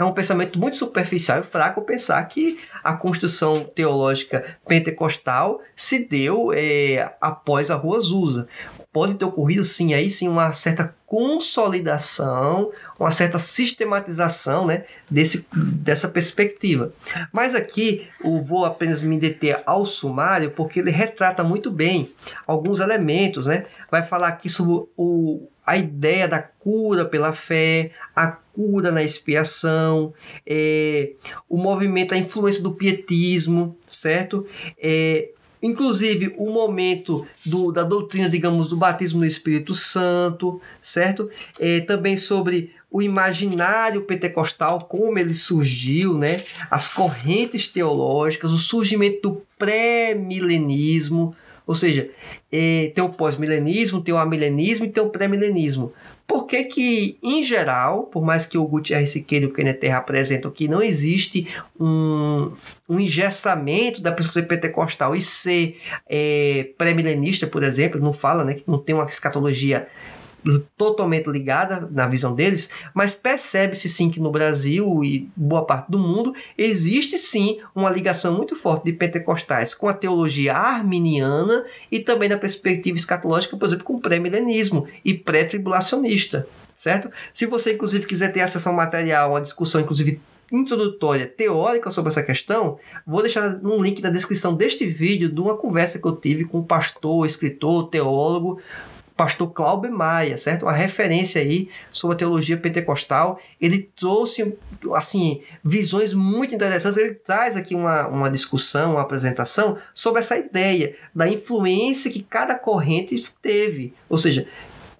É um pensamento muito superficial e fraco pensar que a construção teológica pentecostal se deu é, após a Rua Azusa. Pode ter ocorrido, sim, aí sim, uma certa consolidação, uma certa sistematização, né, desse, dessa perspectiva. Mas aqui eu vou apenas me deter ao sumário, porque ele retrata muito bem alguns elementos, né? Vai falar aqui sobre o, a ideia da cura pela fé, a cura na expiação, é, o movimento, a influência do pietismo, certo? É, inclusive o momento do, da doutrina, digamos, do batismo no Espírito Santo, certo? É, também sobre o imaginário pentecostal, como ele surgiu, né? As correntes teológicas, o surgimento do pré-milenismo, ou seja, é, tem o pós-milenismo, tem o amilenismo e tem o pré-milenismo. Por que que, em geral, por mais que o Gutierres Siqueira e o Kenner Terra apresentam que não existe um, um engessamento da pessoa ser pentecostal e ser é, pré-milenista, por exemplo, não fala, né, que não tem uma escatologia totalmente ligada na visão deles, mas percebe-se sim que no Brasil e boa parte do mundo existe sim uma ligação muito forte de pentecostais com a teologia arminiana e também da perspectiva escatológica, por exemplo, com o pré-milenismo e pré-tribulacionista, certo? Se você inclusive quiser ter acesso a um material, uma discussão inclusive introdutória, teórica sobre essa questão, vou deixar um link na descrição deste vídeo de uma conversa que eu tive com um pastor, escritor, teólogo, pastor Cláudio Maia, certo? Uma referência aí sobre a teologia pentecostal. Ele trouxe, assim, visões muito interessantes. Ele traz aqui uma, uma discussão, uma apresentação sobre essa ideia da influência que cada corrente teve. Ou seja,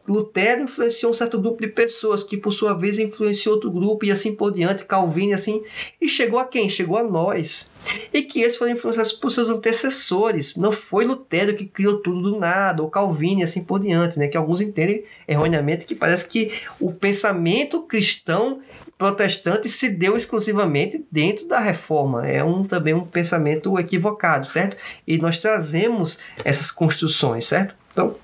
Lutero influenciou um certo grupo de pessoas que, por sua vez, influenciou outro grupo e assim por diante, Calvino e assim. E chegou a quem? Chegou a nós. E que esses foram influenciados por seus antecessores. Não foi Lutero que criou tudo do nada, ou Calvino e assim por diante, né? Que alguns entendem erroneamente que parece que o pensamento cristão protestante se deu exclusivamente dentro da reforma. É um, também um pensamento equivocado, certo? E nós trazemos essas construções, certo? Então,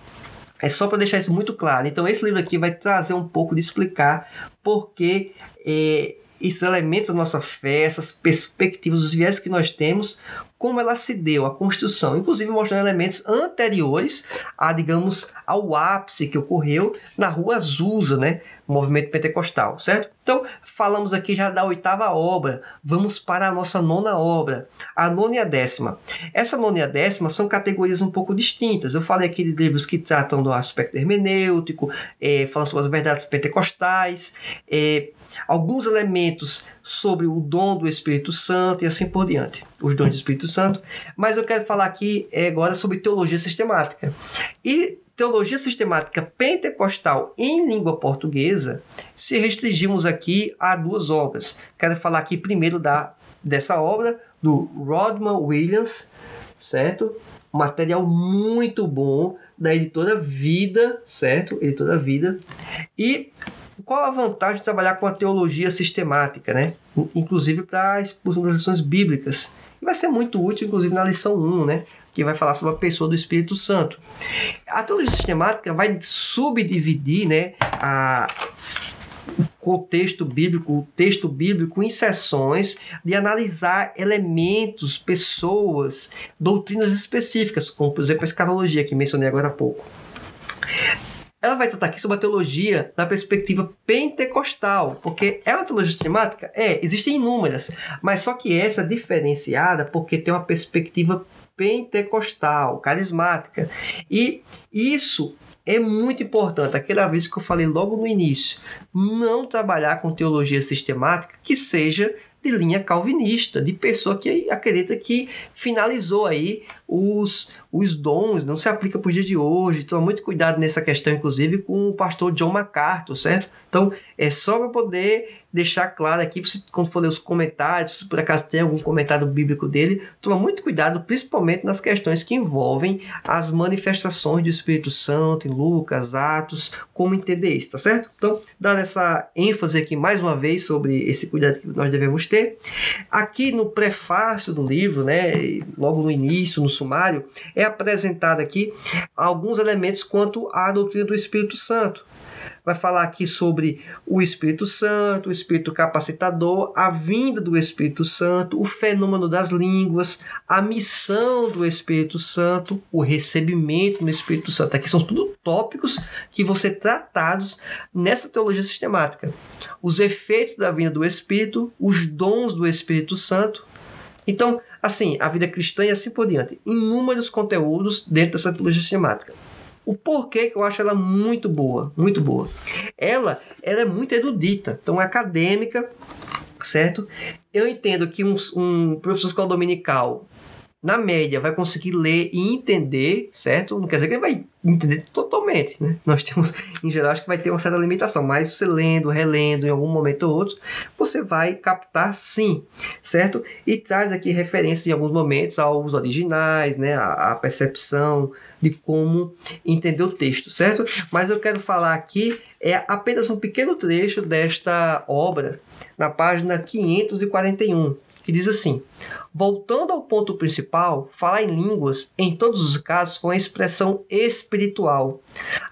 é só para deixar isso muito claro. Então, esse livro aqui vai trazer um pouco de explicar porque é, esses elementos da nossa fé, essas perspectivas, os viés que nós temos, como ela se deu, a construção, inclusive mostrando elementos anteriores a, digamos, ao ápice que ocorreu na Rua Azusa, né? Movimento pentecostal, certo? Então, falamos aqui já da oitava obra. Vamos para a nossa nona obra, a nona e a décima. Essa nona e a décima são categorias um pouco distintas. Eu falei aqui de livros que tratam do aspecto hermenêutico, é, falam sobre as verdades pentecostais, é, alguns elementos sobre o dom do Espírito Santo e assim por diante, os dons do Espírito Santo. Mas eu quero falar aqui é, agora sobre teologia sistemática. E teologia sistemática pentecostal em língua portuguesa, se restringimos aqui a duas obras. Quero falar aqui primeiro da, dessa obra, do Rodman Williams, certo? Material muito bom, da Editora Vida, certo? Editora Vida. E qual a vantagem de trabalhar com a teologia sistemática, né? Inclusive para a expulsão das lições bíblicas. E vai ser muito útil, inclusive, na lição um, né? Que vai falar sobre a pessoa do Espírito Santo. A teologia sistemática vai subdividir, né, a, o contexto bíblico, o texto bíblico em seções de analisar elementos, pessoas, doutrinas específicas, como, por exemplo, a escatologia que mencionei agora há pouco. Ela vai tratar aqui sobre a teologia na perspectiva pentecostal, porque é uma teologia sistemática? É, existem inúmeras, mas só que essa é diferenciada porque tem uma perspectiva pentecostal, carismática. E isso é muito importante. Aquele aviso que eu falei logo no início. Não trabalhar com teologia sistemática que seja de linha calvinista, de pessoa que acredita que finalizou aí os, os dons, não se aplica para o dia de hoje. Toma muito cuidado nessa questão, inclusive, com o pastor John MacArthur, certo? Então, é só para poder deixar claro aqui, quando for ler os comentários, se por acaso tem algum comentário bíblico dele, toma muito cuidado, principalmente nas questões que envolvem as manifestações do Espírito Santo em Lucas, Atos, como entender isso, tá certo? Então, dando essa ênfase aqui mais uma vez sobre esse cuidado que nós devemos ter. Aqui no prefácio do livro, né, logo no início, no sumário, é apresentado aqui alguns elementos quanto à doutrina do Espírito Santo. Vai falar aqui sobre o Espírito Santo, o Espírito capacitador, a vinda do Espírito Santo, o fenômeno das línguas, a missão do Espírito Santo, o recebimento do Espírito Santo. Aqui são tudo tópicos que vão ser tratados nessa teologia sistemática. Os efeitos da vinda do Espírito, os dons do Espírito Santo. Então, assim, a vida cristã e assim por diante. Inúmeros conteúdos dentro dessa teologia sistemática. O porquê que eu acho ela muito boa, muito boa. Ela, ela é muito erudita, então é acadêmica, certo? Eu entendo que um, um professor de escola dominical na média, vai conseguir ler e entender, certo? Não quer dizer que ele vai entender totalmente, né? Nós temos, em geral, acho que vai ter uma certa limitação, mas você lendo, relendo, em algum momento ou outro, você vai captar sim, certo? E traz aqui referências em alguns momentos aos originais, né? A, a percepção de como entender o texto, certo? Mas eu quero falar aqui, é apenas um pequeno trecho desta obra, na página quinhentos e quarenta e um, que diz assim: voltando ao ponto principal, falar em línguas, em todos os casos, foi uma expressão espiritual.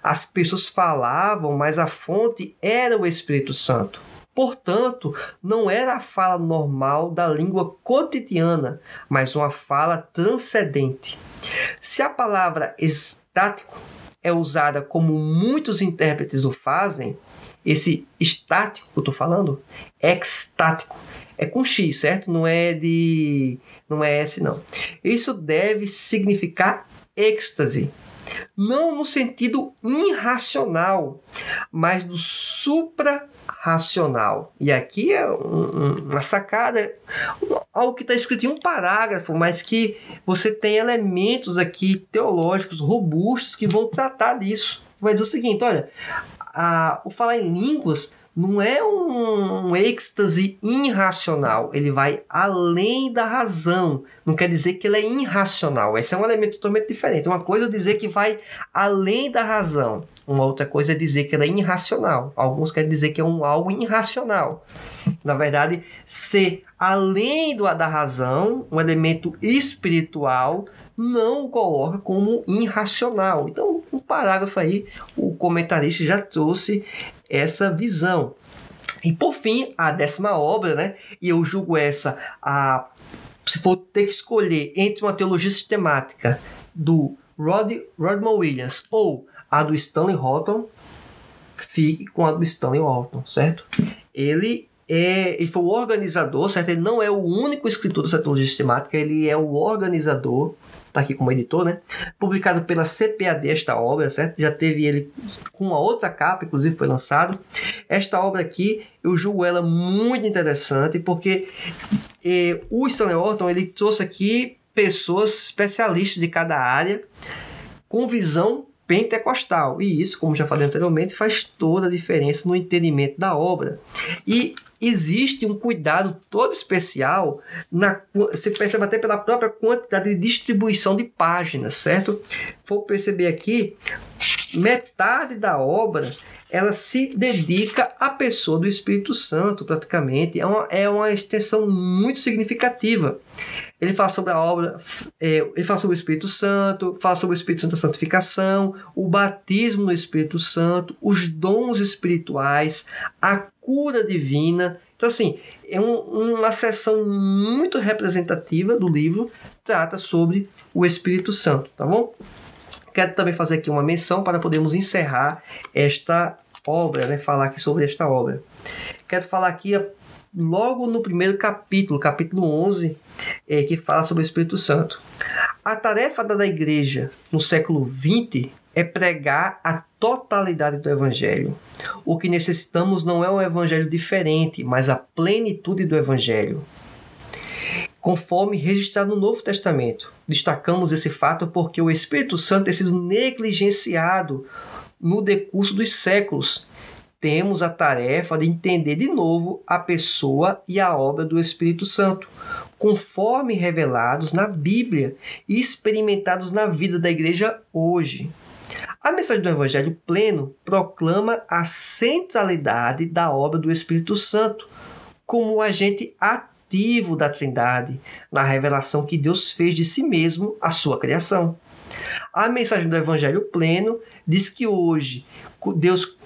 As pessoas falavam, mas a fonte era o Espírito Santo. Portanto, não era a fala normal da língua cotidiana, mas uma fala transcendente. Se a palavra estático é usada como muitos intérpretes o fazem, esse estático que eu estou falando é extático. É com X, certo? Não é de... não é S, não. Isso deve significar êxtase. Não no sentido irracional, mas do suprarracional. E aqui é um, uma sacada, algo que está escrito em um parágrafo, mas que você tem elementos aqui teológicos robustos que vão tratar disso. Vai dizer o seguinte, olha, a, o falar em línguas não é um, um êxtase irracional, ele vai além da razão, não quer dizer que ele é irracional, esse é um elemento totalmente diferente. Uma coisa é dizer que vai além da razão, uma outra coisa é dizer que ela é irracional. Alguns querem dizer que é um algo irracional. Na verdade, ser além do, da razão, um elemento espiritual, não o coloca como irracional. Então, um parágrafo aí, o comentarista já trouxe essa visão. E por fim, a décima obra, né? E eu julgo essa, a, se for ter que escolher entre uma teologia sistemática do Rod, Rodman Williams ou a do Stanley Horton, fique com a do Stanley Horton, certo? Ele, é, ele foi o organizador, certo? Ele não é o único escritor dessa teologia sistemática, ele é o organizador, está aqui como editor, né? Publicado pela C P A D esta obra, certo? Já teve ele com uma outra capa, inclusive foi lançado. Esta obra aqui, eu julgo ela muito interessante, porque eh, o Stanley Horton, ele trouxe aqui pessoas especialistas de cada área, com visão pentecostal, e isso, como já falei anteriormente, faz toda a diferença no entendimento da obra. E existe um cuidado todo especial, na, você percebe até pela própria quantidade de distribuição de páginas, certo? Vou perceber aqui, metade da obra, ela se dedica à pessoa do Espírito Santo, praticamente. É uma, é uma extensão muito significativa. Ele fala sobre a obra, é, ele fala sobre o Espírito Santo, fala sobre o Espírito Santo da santificação, o batismo no Espírito Santo, os dons espirituais, a cura divina. Então, assim, é um, uma seção muito representativa do livro, trata sobre o Espírito Santo, tá bom? Quero também fazer aqui uma menção para podermos encerrar esta obra, né? Falar aqui sobre esta obra. Quero falar aqui logo no primeiro capítulo, capítulo onze, é, que fala sobre o Espírito Santo. A tarefa da igreja no século vinte é pregar a totalidade do Evangelho. O que necessitamos não é um Evangelho diferente, mas a plenitude do Evangelho, conforme registrado no Novo Testamento. Destacamos esse fato porque o Espírito Santo tem sido negligenciado no decurso dos séculos. Temos a tarefa de entender de novo a pessoa e a obra do Espírito Santo, conforme revelados na Bíblia e experimentados na vida da igreja hoje. A mensagem do Evangelho pleno proclama a centralidade da obra do Espírito Santo como agente ativo da Trindade na revelação que Deus fez de si mesmo à sua criação. A mensagem do Evangelho pleno diz que hoje Deus...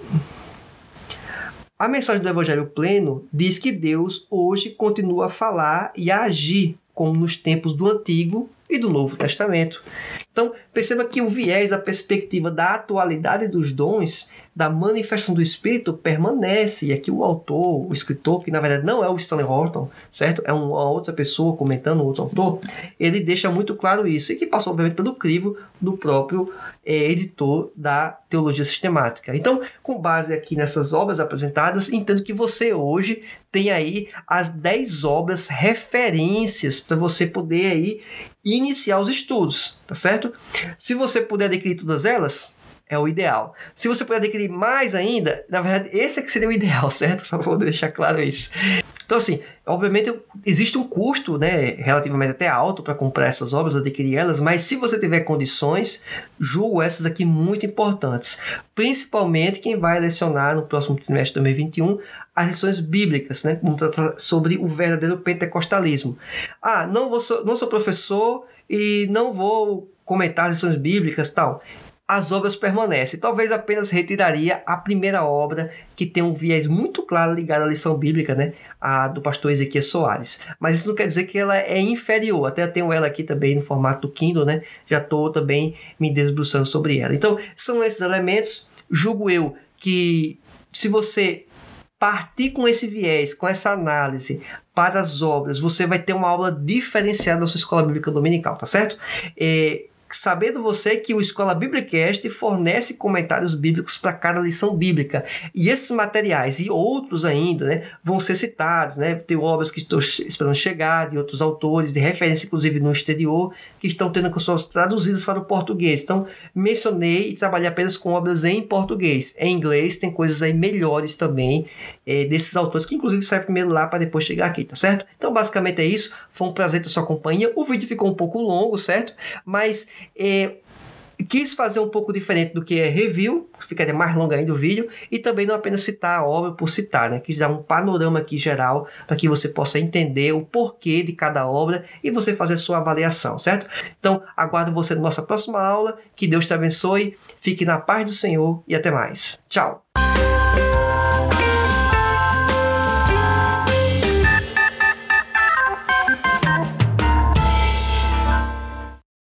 A mensagem do Evangelho pleno diz que Deus hoje continua a falar e a agir, como nos tempos do Antigo e do Novo Testamento. Então, perceba que o viés da perspectiva da atualidade dos dons da manifestação do Espírito permanece. E aqui o autor, o escritor, que na verdade não é o Stanley Horton, certo? É uma outra pessoa comentando, outro autor. Ele deixa muito claro isso. E que passou, obviamente, pelo crivo do próprio é, editor da Teologia Sistemática. Então, com base aqui nessas obras apresentadas, entendo que você hoje tem aí as dez obras referências para você poder aí iniciar os estudos, tá certo? Se você puder adquirir todas elas, é o ideal. Se você puder adquirir mais ainda, na verdade, esse é que seria o ideal, certo? Só para deixar claro isso. Então, assim, obviamente, existe um custo, né, relativamente até alto para comprar essas obras, adquirir elas, mas se você tiver condições, julgo essas aqui muito importantes. Principalmente quem vai lecionar no próximo trimestre de dois mil e vinte e um as lições bíblicas, né, vamos tratar sobre o verdadeiro pentecostalismo. Ah, não, vou so, não sou professor e não vou comentar as lições bíblicas e tal. As obras permanecem. Talvez apenas retiraria a primeira obra, que tem um viés muito claro ligado à lição bíblica, né? A do pastor Ezequiel Soares. Mas isso não quer dizer que ela é inferior. Até eu tenho ela aqui também no formato do Kindle, né? Já estou também me desbruçando sobre ela. Então, são esses elementos. Julgo eu que se você partir com esse viés, com essa análise para as obras, você vai ter uma aula diferenciada na sua escola bíblica dominical, tá certo? É... Sabendo você que o Escola Biblicast fornece comentários bíblicos para cada lição bíblica. E esses materiais e outros ainda, né, vão ser citados, né? Tem obras que estou esperando chegar, de outros autores, de referência inclusive no exterior, que estão tendo que ser traduzidas para o português. Então, mencionei e trabalhei apenas com obras em português. Em inglês tem coisas aí melhores também, é, desses autores, que inclusive sai primeiro lá para depois chegar aqui, tá certo? Então, basicamente é isso. Foi um prazer ter sua companhia. O vídeo ficou um pouco longo, certo? Mas... É, quis fazer um pouco diferente do que é review, ficaria mais longo ainda o vídeo, e também não apenas citar a obra por citar, né? Quis dar um panorama aqui geral para que você possa entender o porquê de cada obra e você fazer a sua avaliação, certo? Então, aguardo você na nossa próxima aula, que Deus te abençoe, fique na paz do Senhor e até mais. Tchau!